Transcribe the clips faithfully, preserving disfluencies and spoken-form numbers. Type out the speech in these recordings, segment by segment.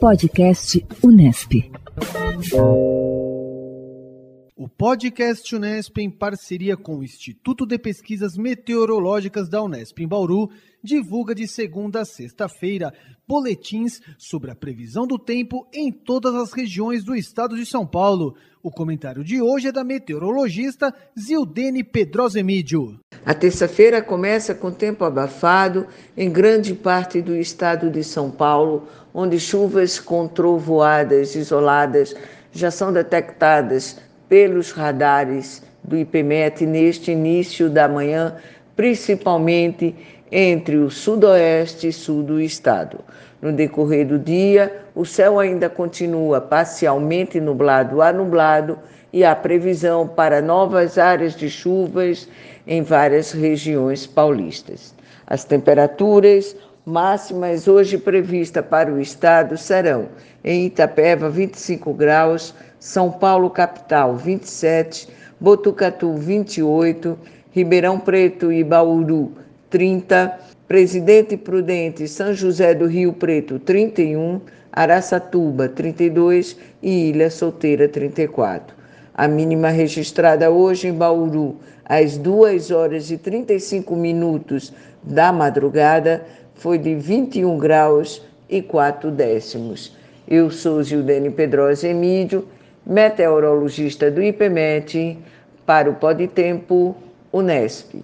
Podcast Unesp. O Podcast Unesp, em parceria com o Instituto de Pesquisas Meteorológicas da Unesp em Bauru, divulga de segunda a sexta-feira boletins sobre a previsão do tempo em todas as regiões do estado de São Paulo. O comentário de hoje é da meteorologista Zildene Pedrosa Emídio. A terça-feira começa com tempo abafado em grande parte do estado de São Paulo, onde chuvas com trovoadas isoladas já são detectadas pelos radares do I P M E T neste início da manhã, principalmente entre o sudoeste e sul do estado. No decorrer do dia, o céu ainda continua parcialmente nublado a nublado e há previsão para novas áreas de chuvas em várias regiões paulistas. As temperaturas máximas hoje previstas para o estado serão em Itapeva vinte e cinco graus, São Paulo capital vinte e sete, Botucatu vinte e oito, Ribeirão Preto e Bauru trinta, Presidente Prudente, São José do Rio Preto, trinta e um, Araçatuba, trinta e dois e Ilha Solteira, trinta e quatro. A mínima registrada hoje em Bauru, às duas horas e trinta e cinco minutos da madrugada, foi de vinte e um graus e quatro décimos. Eu sou Zildene Pedrosa Emídio, meteorologista do I P M E T, para o Pode Tempo, Unesp.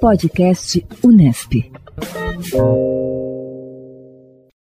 Podcast Unesp.